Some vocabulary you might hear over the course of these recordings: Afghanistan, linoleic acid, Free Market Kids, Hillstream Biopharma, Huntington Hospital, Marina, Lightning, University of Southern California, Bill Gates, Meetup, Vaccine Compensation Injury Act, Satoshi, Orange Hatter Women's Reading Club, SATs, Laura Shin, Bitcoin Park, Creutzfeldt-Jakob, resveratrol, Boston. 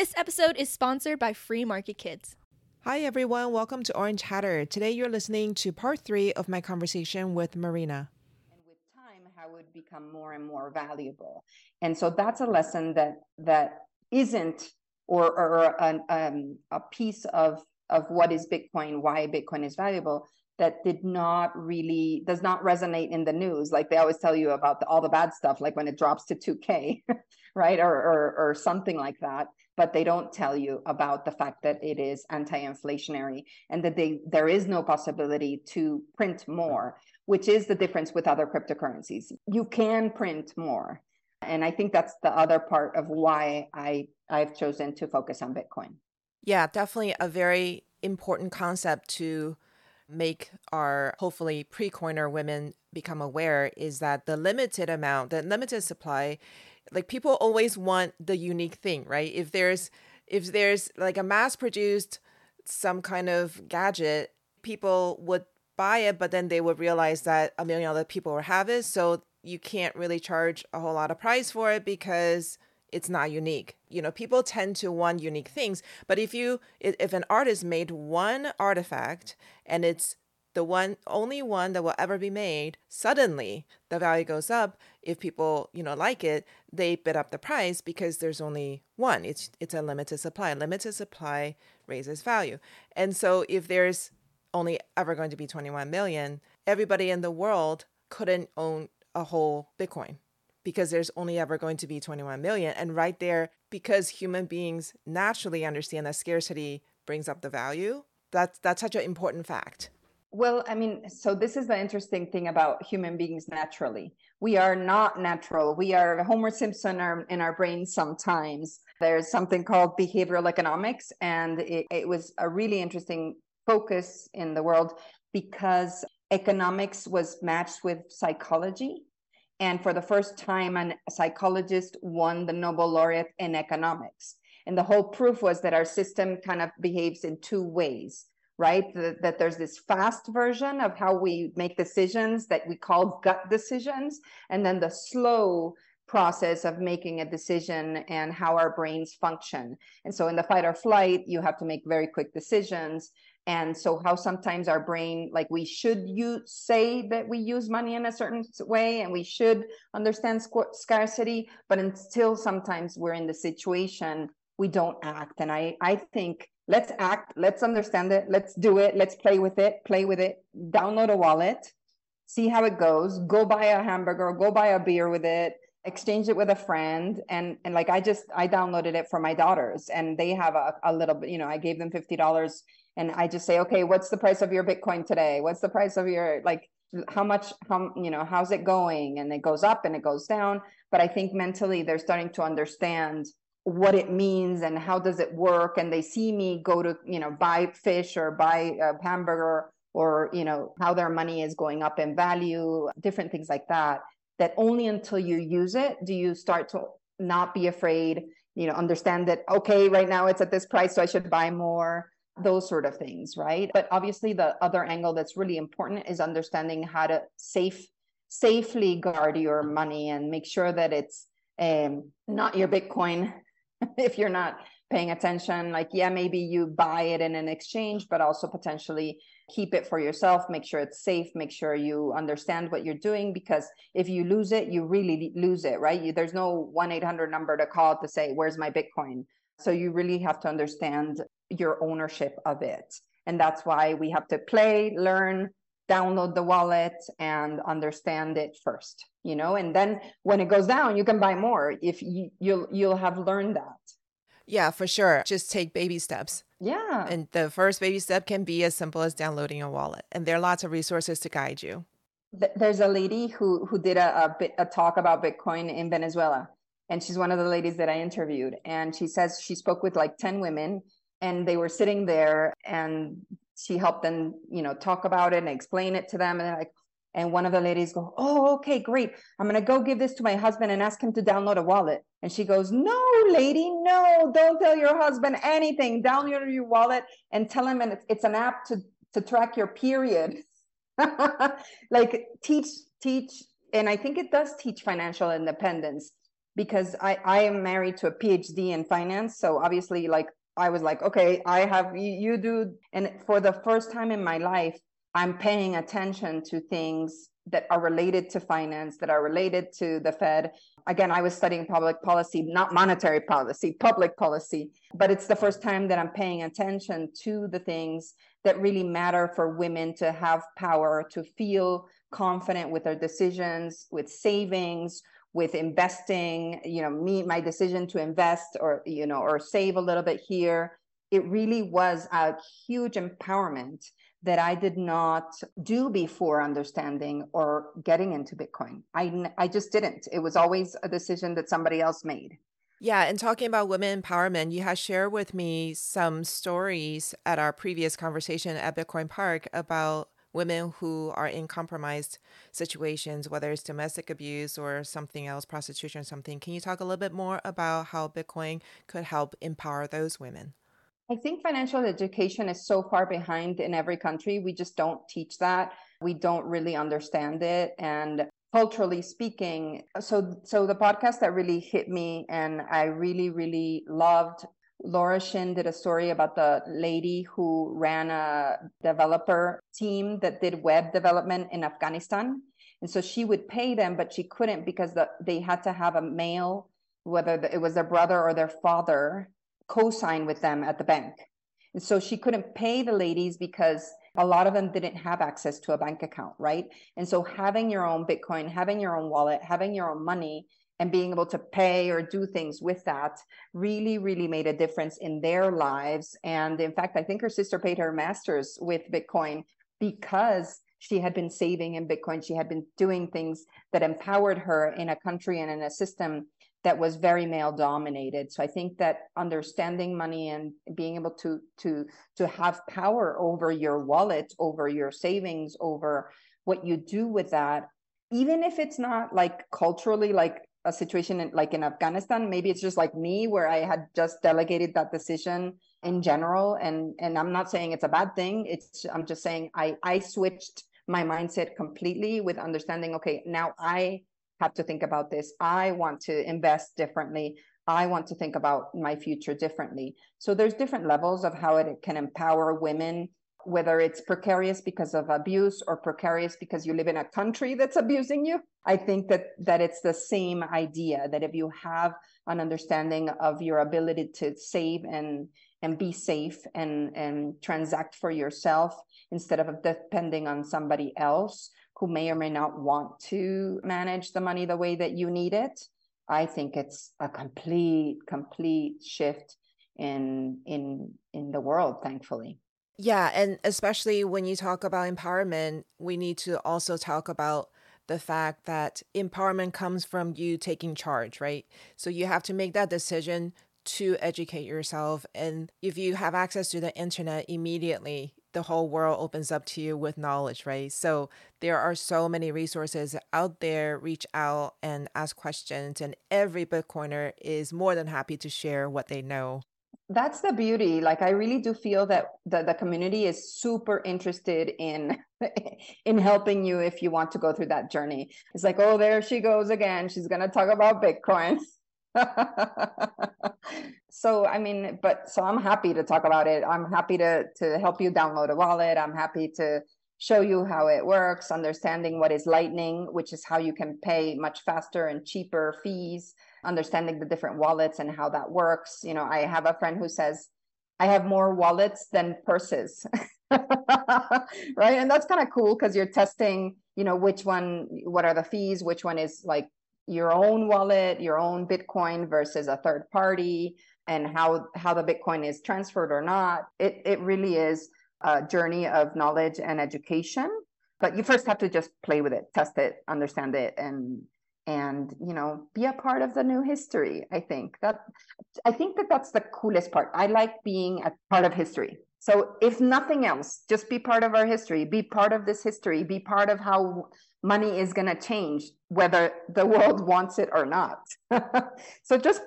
This episode is sponsored by Free Market Kids. Hi everyone, welcome to Orange Hatter. Today you're listening to part 3 of my conversation with Marina. And with time, how it would become more and more valuable. And so that's a lesson that isn't a piece of what is Bitcoin, why Bitcoin is valuable, that does not resonate in the news. Like they always tell you about all the bad stuff, like when it drops to 2K, right? Or something like that. But they don't tell you about the fact that it is anti-inflationary and that there is no possibility to print more, which is the difference with other cryptocurrencies. You can print more. And I think that's the other part of why I've chosen to focus on Bitcoin. Yeah, definitely a very important concept to make our hopefully pre-coiner women become aware is that the limited amount, the limited supply, like people always want the unique thing, right? If there's like a mass-produced some kind of gadget, people would buy it, but then they would realize that a million other people will have it. So you can't really charge a whole lot of price for it because it's not unique. You know, people tend to want unique things, but if an artist made one artifact and it's the one, only one that will ever be made, suddenly the value goes up. If people, like it, they bid up the price because there's only one. It's a limited supply. Limited supply raises value. And so if there's only ever going to be 21 million, everybody in the world couldn't own a whole Bitcoin, because there's only ever going to be 21 million. And right there, because human beings naturally understand that scarcity brings up the value, that's such an important fact. Well, so this is the interesting thing about human beings naturally. We are not natural. We are Homer Simpson in our brains sometimes. There's something called behavioral economics, and it was a really interesting focus in the world because economics was matched with psychology. And for the first time, a psychologist won the Nobel laureate in economics. And the whole proof was that our system kind of behaves in two ways, right? That there's this fast version of how we make decisions that we call gut decisions, and then the slow process of making a decision and how our brains function. And so in the fight or flight, you have to make very quick decisions. And so how sometimes our brain, like we should say that we use money in a certain way and we should understand scarcity, but until sometimes we're in the situation, we don't act. And I think let's act, let's understand it, let's do it, let's play with it, download a wallet, see how it goes, go buy a hamburger, go buy a beer with it, exchange it with a friend. And like, I downloaded it for my daughters and they have a little bit, I gave them $50 and I just say, okay, what's the price of your Bitcoin today? What's the price of your, how's it going? And it goes up and it goes down. But I think mentally they're starting to understand what it means and how does it work. And they see me go to, buy fish or buy a hamburger or, how their money is going up in value, different things like that, that only until you use it, do you start to not be afraid, understand that, okay, right now it's at this price, so I should buy more. Those sort of things, right? But obviously the other angle that's really important is understanding how to safely guard your money and make sure that it's not your Bitcoin. If you're not paying attention, maybe you buy it in an exchange, but also potentially keep it for yourself, make sure it's safe, make sure you understand what you're doing, because if you lose it, you really lose it, right? There's no 1-800 number to call to say, where's my Bitcoin? So you really have to understand your ownership of it. And that's why we have to play, learn, download the wallet and understand it first, and then when it goes down, you can buy more if you'll have learned that. Yeah, for sure. Just take baby steps. Yeah. And the first baby step can be as simple as downloading a wallet. And there are lots of resources to guide you. There's a lady who did a talk about Bitcoin in Venezuela. And she's one of the ladies that I interviewed. And she says she spoke with 10 women and they were sitting there and she helped them, talk about it and explain it to them. And they're and one of the ladies go, oh, okay, great. I'm going to go give this to my husband and ask him to download a wallet. And she goes, no, lady, no, don't tell your husband anything. Download your wallet and tell him. And it's an app to track your period. Teach. And I think it does teach financial independence. because I am married to a PhD in finance. So obviously, like, I was like, okay, I have, you do. And for the first time in my life, I'm paying attention to things that are related to finance, that are related to the Fed. Again, I was studying public policy, not monetary policy, public policy. But it's the first time that I'm paying attention to the things that really matter for women to have power, to feel confident with their decisions, with savings, with investing, you know, my decision to invest or, you know, or save a little bit here. It really was a huge empowerment that I did not do before understanding or getting into Bitcoin. I just didn't. It was always a decision that somebody else made. Yeah. And talking about women empowerment, you had shared with me some stories at our previous conversation at Bitcoin Park about women who are in compromised situations, whether it's domestic abuse or something else, prostitution or something. Can you talk a little bit more about how Bitcoin could help empower those women? I think financial education is so far behind in every country. We just don't teach that. We don't really understand it. And culturally speaking, so the podcast that really hit me and I really, really loved, Laura Shin did a story about the lady who ran a developer team that did web development in Afghanistan. And so she would pay them, but she couldn't because they had to have a male, whether it was their brother or their father, co-sign with them at the bank. And so she couldn't pay the ladies because a lot of them didn't have access to a bank account, right? And so having your own Bitcoin, having your own wallet, having your own money, and being able to pay or do things with that really, really made a difference in their lives. And in fact, I think her sister paid her master's with Bitcoin because she had been saving in Bitcoin. She had been doing things that empowered her in a country and in a system that was very male dominated. So I think that understanding money and being able to have power over your wallet, over your savings, over what you do with that, even if it's not like culturally like a situation like in Afghanistan, maybe it's just like me where I had just delegated that decision in general. And I'm not saying it's a bad thing. I'm just saying I switched my mindset completely with understanding, okay, now I have to think about this. I want to invest differently. I want to think about my future differently. So there's different levels of how it can empower women, whether it's precarious because of abuse or precarious because you live in a country that's abusing you. I think that it's the same idea, that if you have an understanding of your ability to save and be safe and transact for yourself instead of depending on somebody else who may or may not want to manage the money the way that you need it, I think it's a complete shift in the world, thankfully. Yeah, and especially when you talk about empowerment, we need to also talk about the fact that empowerment comes from you taking charge, right? So you have to make that decision to educate yourself. And if you have access to the internet immediately, the whole world opens up to you with knowledge, right? So there are so many resources out there. Reach out and ask questions. And every Bitcoiner is more than happy to share what they know. That's the beauty. Like, I really do feel that the community is super interested in helping you if you want to go through that journey. It's like, oh, there she goes again. She's going to talk about Bitcoin. So I'm happy to talk about it. I'm happy to help you download a wallet. I'm happy to show you how it works, understanding what is Lightning, which is how you can pay much faster and cheaper fees, understanding the different wallets and how that works. You know, I have a friend who says, I have more wallets than purses, right? And that's kind of cool because you're testing, you know, which one, what are the fees, which one is like your own wallet, your own Bitcoin versus a third party, and how the Bitcoin is transferred or not. It really is a journey of knowledge and education, but you first have to just play with it, test it, understand it, and you know, be a part of the new history. I think that that's the coolest part. I like being a part of history. So if nothing else, just be part of our history, be part of this history, be part of how money is going to change, whether the world wants it or not. So just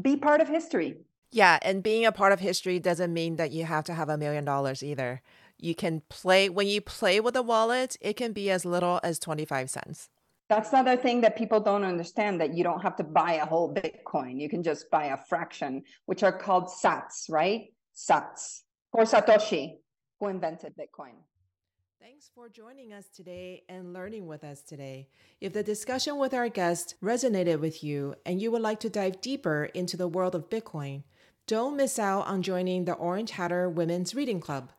be part of history. Yeah. And being a part of history doesn't mean that you have to have $1 million either. You can play, when you play with a wallet, it can be as little as 25 cents. That's another thing that people don't understand, that you don't have to buy a whole Bitcoin. You can just buy a fraction, which are called SATs, right? SATs, for Satoshi, who invented Bitcoin. Thanks for joining us today and learning with us today. If the discussion with our guest resonated with you and you would like to dive deeper into the world of Bitcoin, don't miss out on joining the Orange Hatter Women's Reading Club.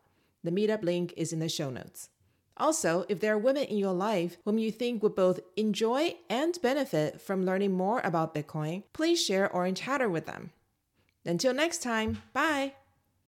The meetup link is in the show notes. Also, if there are women in your life whom you think would both enjoy and benefit from learning more about Bitcoin, please share Orange Hatter with them. Until next time, bye!